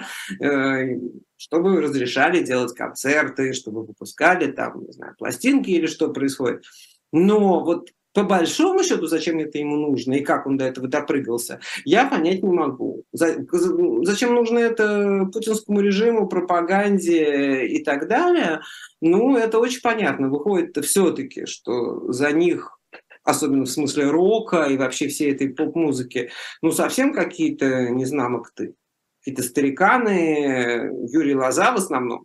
чтобы разрешали делать концерты, чтобы выпускали там, не знаю, пластинки или что происходит. Но вот по большому счету, зачем это ему нужно и как он до этого допрыгался, я понять не могу. Зачем нужно это путинскому режиму, пропаганде и так далее, ну, это очень понятно. Выходит все-таки, что за них, особенно в смысле рока и вообще всей этой поп-музыки, ну, совсем какие-то, не знаю, какие-то стариканы, Юрий Лоза в основном,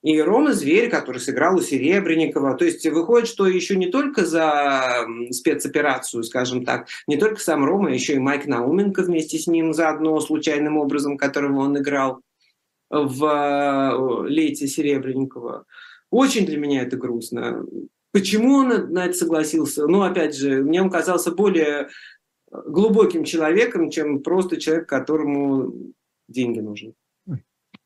и Рома Зверь, который сыграл у Серебренникова. То есть выходит, что еще не только за спецоперацию, скажем так, не только сам Рома, еще и Майк Науменко вместе с ним заодно, случайным образом, которого он играл в «Лете Серебренникова». Очень для меня это грустно. Почему он на это согласился? Ну, опять же, мне он казался более глубоким человеком, чем просто человек, которому деньги нужны.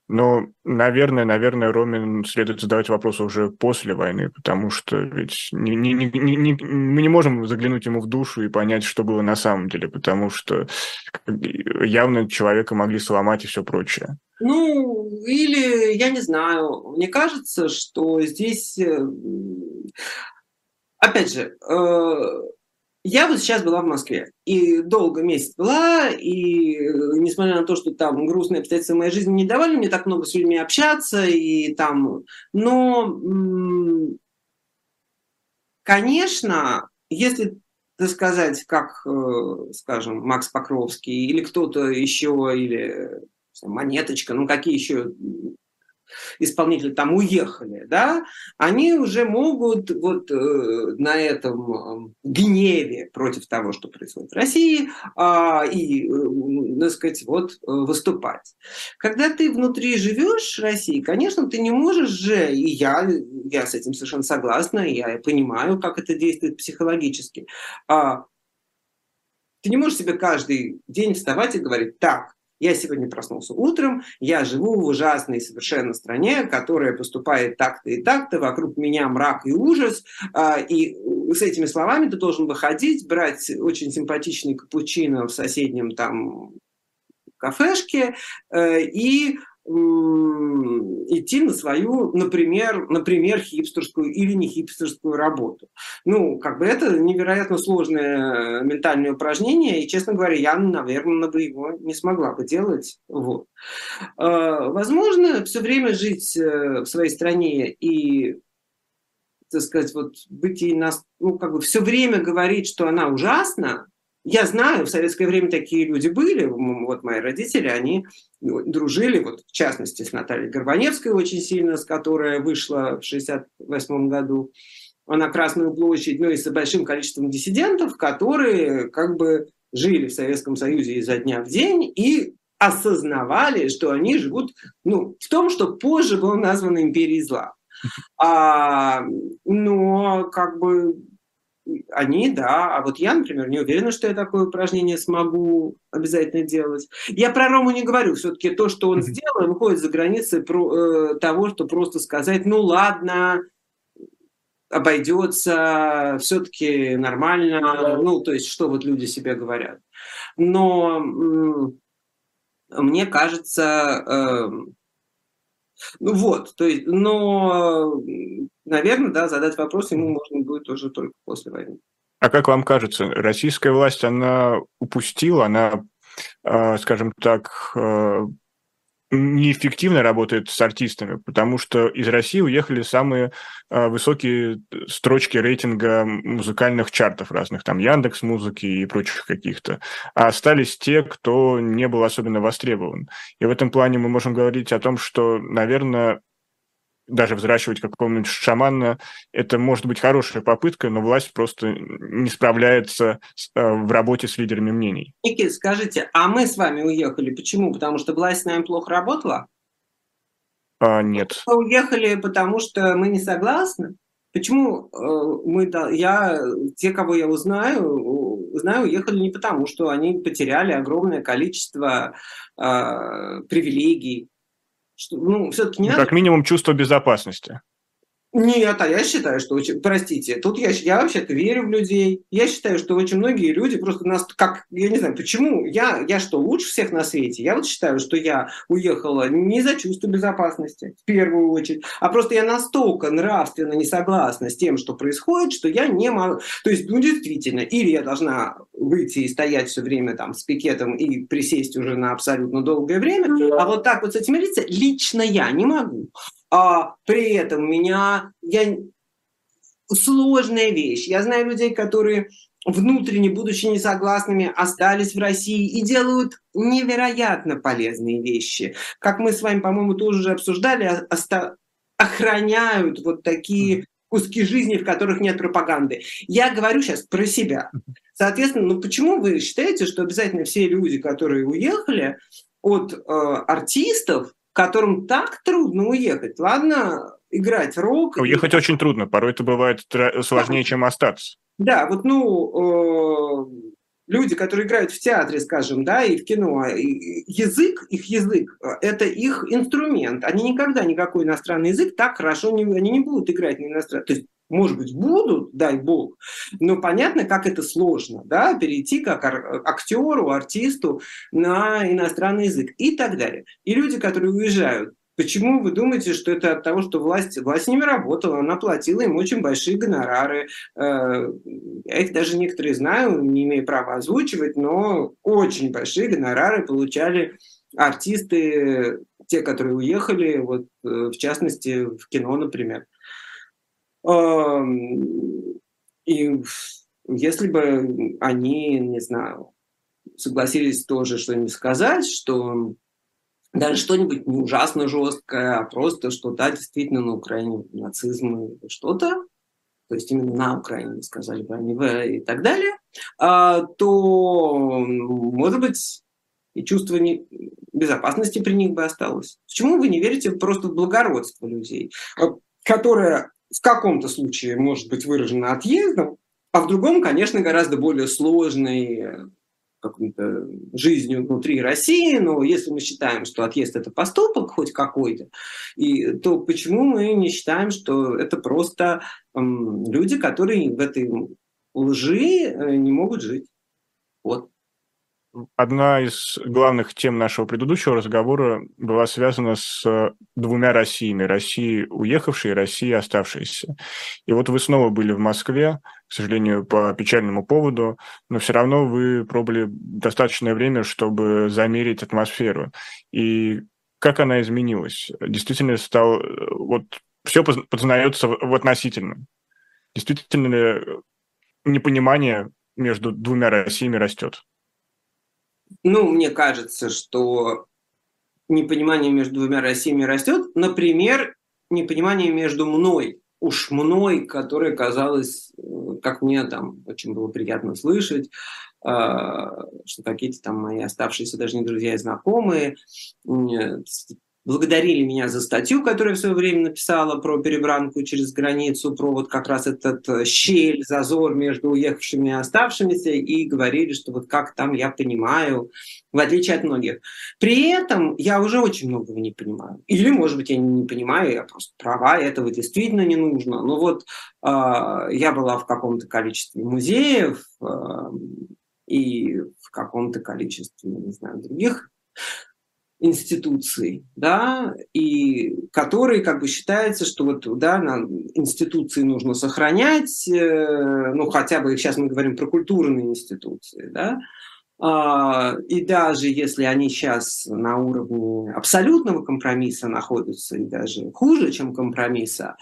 Ну, наверное, Роме следует задавать вопросы уже после войны, потому что ведь мы не можем заглянуть ему в душу и понять, что было на самом деле, потому что явно человека могли сломать и все прочее. Ну, или, я не знаю, мне кажется, что здесь, опять же, я вот сейчас была в Москве, и долго месяц была, и несмотря на то, что там грустные обстоятельства в моей жизни не давали мне так много с людьми общаться, и там, но, конечно, если... так сказать, как, скажем, Макс Покровский или кто-то еще, или Монеточка, ну какие еще исполнители там уехали, да, они уже могут вот на этом гневе против того, что происходит в России, и, так сказать, вот выступать. Когда ты внутри живешь в России, конечно, ты не можешь же, и я с этим совершенно согласна, я понимаю, как это действует психологически, ты не можешь себе каждый день вставать и говорить: так, я сегодня проснулся утром, я живу в ужасной совершенно стране, которая поступает так-то и так-то, вокруг меня мрак и ужас, и с этими словами ты должен выходить, брать очень симпатичный капучино в соседнем там кафешке и идти на свою, например, хипстерскую или не хипстерскую работу. Ну, как бы это невероятно сложное ментальное упражнение, и, честно говоря, я, наверное, бы его не смогла бы делать. Вот. Возможно, все время жить в своей стране и, так сказать, вот быть и нас, ну, как бы все время говорить, что она ужасна. Я знаю, в советское время такие люди были, вот мои родители, они дружили, вот, в частности, с Натальей Горбаневской очень сильно, с которой вышла в 1968 году на Красную площадь, ну и с большим количеством диссидентов, которые как бы жили в Советском Союзе изо дня в день и осознавали, что они живут, ну, в том, что позже было названо империей зла. Но как бы... Они, да, а вот я, например, не уверена, что я такое упражнение смогу обязательно делать. Я про Рому не говорю, все-таки то, что он сделал, выходит за границы того, что просто сказать: ну ладно, обойдется, все-таки нормально, ну то есть что вот люди себе говорят. Но мне кажется, ну вот, то есть, но... Наверное, да, задать вопрос ему можно будет уже только после войны. А как вам кажется, российская власть, она упустила, она, скажем так, неэффективно работает с артистами, потому что из России уехали самые высокие строчки рейтинга музыкальных чартов разных, там Яндекс.Музыки и прочих каких-то, а остались те, кто не был особенно востребован. И в этом плане мы можем говорить о том, что, наверное, даже взращивать какого-нибудь шамана, это может быть хорошая попытка, но власть просто не справляется в работе с лидерами мнений. Никит, скажите, а мы с вами уехали? Почему? Потому что власть с нами плохо работала? Нет. Мы уехали, потому что мы не согласны? Почему те, кого я знаю, уехали не потому, что они потеряли огромное количество привилегий? Что, все-таки не надо... Как минимум чувство безопасности. Нет, а я считаю, что... Простите, тут я вообще-то верю в людей. Я считаю, что очень многие люди просто нас... Я не знаю, почему? Я что, лучше всех на свете? Я вот считаю, что я уехала не за чувство безопасности, в первую очередь, а просто я настолько нравственно не согласна с тем, что происходит, что я не могу... То есть, действительно, или я должна выйти и стоять все время там с пикетом и присесть уже на абсолютно долгое время, а вот так вот с этим мириться лично я не могу. А при этом сложная вещь. Я знаю людей, которые внутренне, будучи несогласными, остались в России и делают невероятно полезные вещи. Как мы с вами, по-моему, тоже уже обсуждали, охраняют вот такие куски жизни, в которых нет пропаганды. Я говорю сейчас про себя. Соответственно, почему вы считаете, что обязательно все люди, которые уехали от артистов, которым так трудно уехать. Ладно, играть рок. Уехать очень трудно, порой это бывает сложнее, чем остаться. Да, люди, которые играют в театре, скажем, да, и в кино, их язык, это их инструмент. Они никогда никакой иностранный язык так хорошо не будут играть на иностранном. То есть, может быть, будут, дай бог, но понятно, как это сложно, да, перейти как актеру, артисту на иностранный язык и так далее. И люди, которые уезжают, почему вы думаете, что это от того, что власть с ними работала, она платила им очень большие гонорары, я их даже некоторые знаю, не имею права озвучивать, но очень большие гонорары получали артисты, те, которые уехали, вот в частности в кино, например. И если бы они, не знаю, согласились тоже что-нибудь сказать, что даже что-нибудь не ужасно жесткое, а просто что да, действительно на Украине нацизм или что-то, то есть именно на Украине сказали бы они и так далее, то, может быть, и чувство безопасности при них бы осталось. Почему вы не верите просто в благородство людей, которое... в каком-то случае может быть выражено отъездом, а в другом, конечно, гораздо более сложной какой-то жизнью внутри России, но если мы считаем, что отъезд – это поступок хоть какой-то, то почему мы не считаем, что это просто люди, которые в этой лжи не могут жить? Вот. Одна из главных тем нашего предыдущего разговора была связана с двумя Россиями. Россией уехавшей, Россией оставшейся. И вот вы снова были в Москве, к сожалению, по печальному поводу, но все равно вы пробыли достаточное время, чтобы замерить атмосферу. И как она изменилась? Действительно стало... Вот все познается в относительном. Действительно ли непонимание между двумя Россиями растет? Мне кажется, что непонимание между двумя Россиями растет. Например, непонимание между мной, которое казалось, как мне там очень было приятно слышать, что какие-то там мои оставшиеся даже не друзья и знакомые благодарили меня за статью, которую я в свое время написала про перебранку через границу, про вот как раз этот щель, зазор между уехавшими и оставшимися, и говорили, что вот как там я понимаю, в отличие от многих. При этом я уже очень многого не понимаю. Или, может быть, я не понимаю, я просто права, этого действительно не нужно. Но вот я была в каком-то количестве музеев и в каком-то количестве, не знаю, других институций, да, и которые как бы считается, что вот, да, институции нужно сохранять, хотя бы сейчас мы говорим про культурные институции, да, и даже если они сейчас на уровне абсолютного компромисса находятся, и даже хуже, чем компромисса,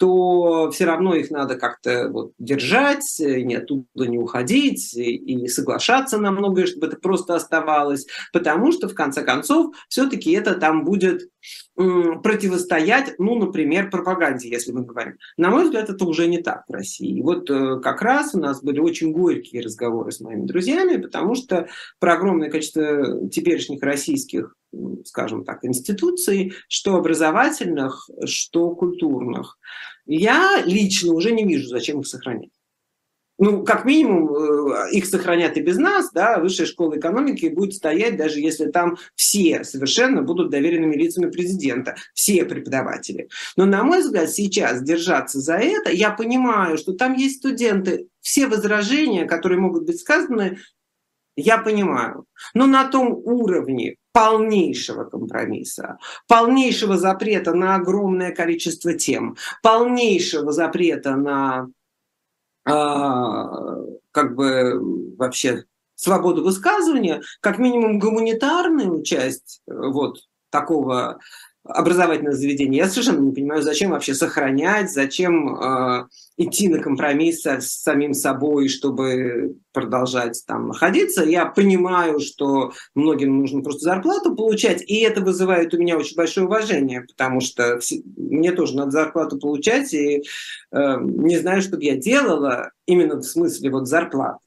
то все равно их надо как-то вот держать, оттуда не уходить и соглашаться на многое, чтобы это просто оставалось, потому что, в конце концов, все-таки это там будет противостоять, ну, например, пропаганде, если мы говорим. На мой взгляд, это уже не так в России. И вот как раз у нас были очень горькие разговоры с моими друзьями, потому что про огромное количество теперешних российских, скажем так, институций, что образовательных, что культурных, я лично уже не вижу, зачем их сохранять. Ну, как минимум, их сохранят и без нас, да, высшая школа экономики будет стоять, даже если там все совершенно будут доверенными лицами президента, все преподаватели. Но, на мой взгляд, сейчас держаться за это, я понимаю, что там есть студенты, все возражения, которые могут быть сказаны, я понимаю, но на том уровне полнейшего компромисса, полнейшего запрета на огромное количество тем, полнейшего запрета на... как бы вообще свободу высказывания, как минимум гуманитарную часть вот такого образовательного заведения. Я совершенно не понимаю, зачем вообще сохранять, зачем идти на компромисс с самим собой, чтобы продолжать там находиться. Я понимаю, что многим нужно просто зарплату получать, и это вызывает у меня очень большое уважение, потому что мне тоже надо зарплату получать, и не знаю, что бы я делала именно в смысле вот зарплаты.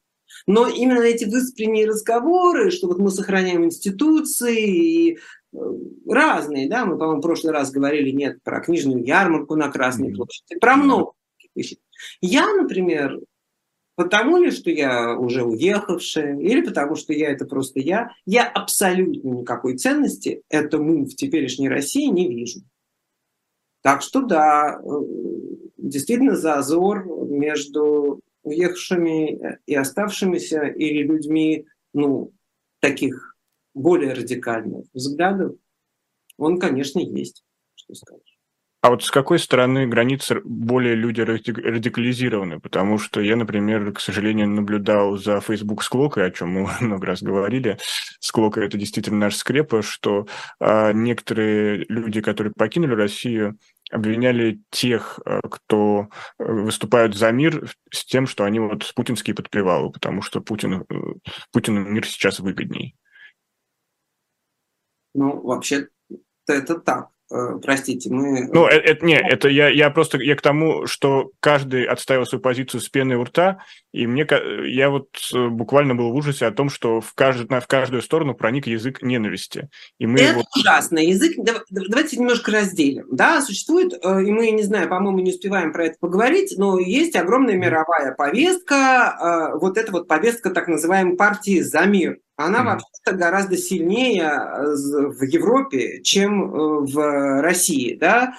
Но именно эти выспренние разговоры, что вот мы сохраняем институции, и разные, да, мы, по-моему, в прошлый раз говорили, нет, про книжную ярмарку на Красной площади, про много. Я, например, потому ли, что я уже уехавшая, или потому что я это просто я абсолютно никакой ценности этому в теперешней России не вижу. Так что да, действительно зазор между уехавшими и оставшимися, или людьми, ну, таких более радикальных взглядов, он, конечно, есть, что сказать. А вот с какой стороны границы более люди радикализированы? Потому что я, например, к сожалению, наблюдал за Facebook склокой, о чем мы много раз говорили. Склока — это действительно наша скрепа, что некоторые люди, которые покинули Россию, обвиняли тех, кто выступают за мир, с тем, что они вот путинские подплевалы, потому что Путину мир сейчас выгодней. Ну, вообще-то это так. Простите, мы... Ну, это я просто... Я к тому, что каждый отстаивал свою позицию с пеной у рта, и я вот буквально был в ужасе о том, что в каждую сторону проник язык ненависти. И мы это его... ужасно. Язык... Давайте немножко разделим. Да, существует, и мы, не знаю, по-моему, не успеваем про это поговорить, но есть огромная мировая повестка, вот эта вот повестка так называемой партии «За мир». Она вообще-то гораздо сильнее в Европе, чем в России. Да?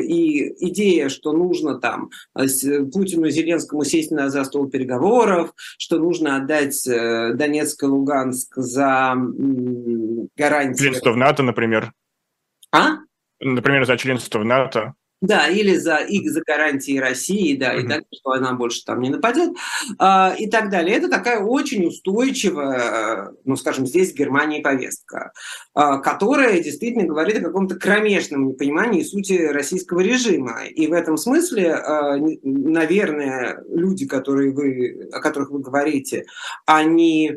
И идея, что нужно там Путину и Зеленскому сесть за стол переговоров, что нужно отдать Донецк и Луганск за гарантию... Членство в НАТО, например. А? Например, за членство в НАТО. Да, или за гарантии России, да, и так, что она больше там не нападет, и так далее. Это такая очень устойчивая, ну, скажем, здесь в Германии повестка, которая действительно говорит о каком-то кромешном непонимании сути российского режима. И в этом смысле, наверное, люди, о которых вы говорите, они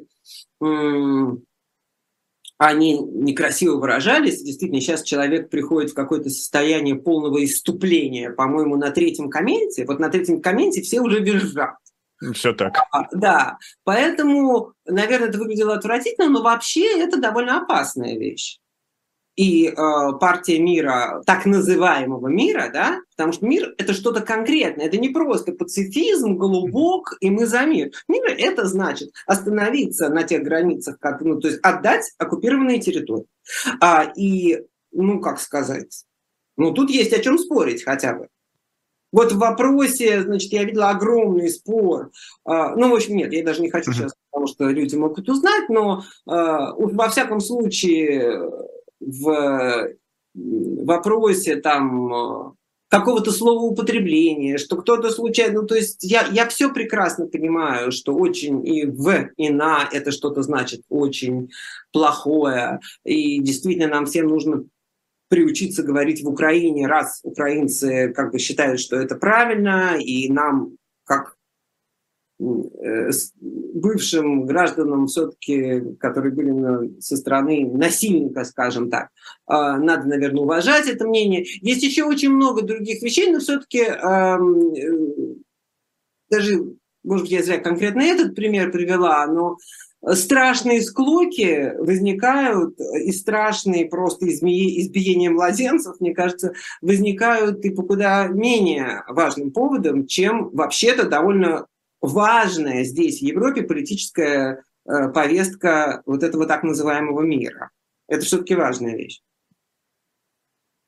некрасиво выражались. Действительно, сейчас человек приходит в какое-то состояние полного исступления. По-моему, на третьем комменте. Вот на третьем комменте все уже визжат. Все так. Да. Поэтому, наверное, это выглядело отвратительно, но вообще это довольно опасная вещь. И партия мира, так называемого мира, да, потому что мир — это что-то конкретное, это не просто пацифизм, голубок, и мы за мир. Мир — это значит остановиться на тех границах, как, ну, то есть отдать оккупированные территории. И, ну, как сказать, ну, тут есть о чем спорить хотя бы. Вот в вопросе, значит, я видела огромный спор. Ну, в общем, нет, я даже не хочу сейчас, потому что люди могут узнать, но во всяком случае... в вопросе там какого-то словоупотребления, что кто-то случайно... Ну, то есть я все прекрасно понимаю, что очень и на это что-то значит очень плохое. И действительно нам всем нужно приучиться говорить в Украине, раз украинцы как бы считают, что это правильно, и нам как... бывшим гражданам все-таки, которые были со стороны насильника, скажем так, надо, наверное, уважать это мнение. Есть еще очень много других вещей, но все-таки даже, может быть, я зря конкретно этот пример привела, но страшные склоки возникают, и страшные просто избиения младенцев, мне кажется, возникают и по куда менее важным поводам, чем вообще-то довольно важная здесь, в Европе, политическая повестка вот этого так называемого мира. Это все-таки важная вещь.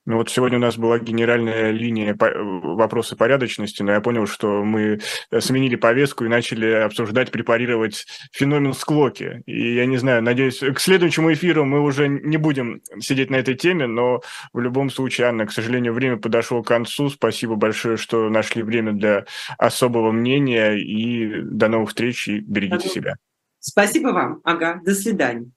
Ну вот сегодня у нас была генеральная линия вопроса порядочности, но я понял, что мы сменили повестку и начали обсуждать, препарировать феномен склоки. И я не знаю, надеюсь, к следующему эфиру мы уже не будем сидеть на этой теме, но в любом случае, Анна, к сожалению, время подошло к концу. Спасибо большое, что нашли время для особого мнения. И до новых встреч, и берегите себя. Спасибо вам. Ага, до свидания.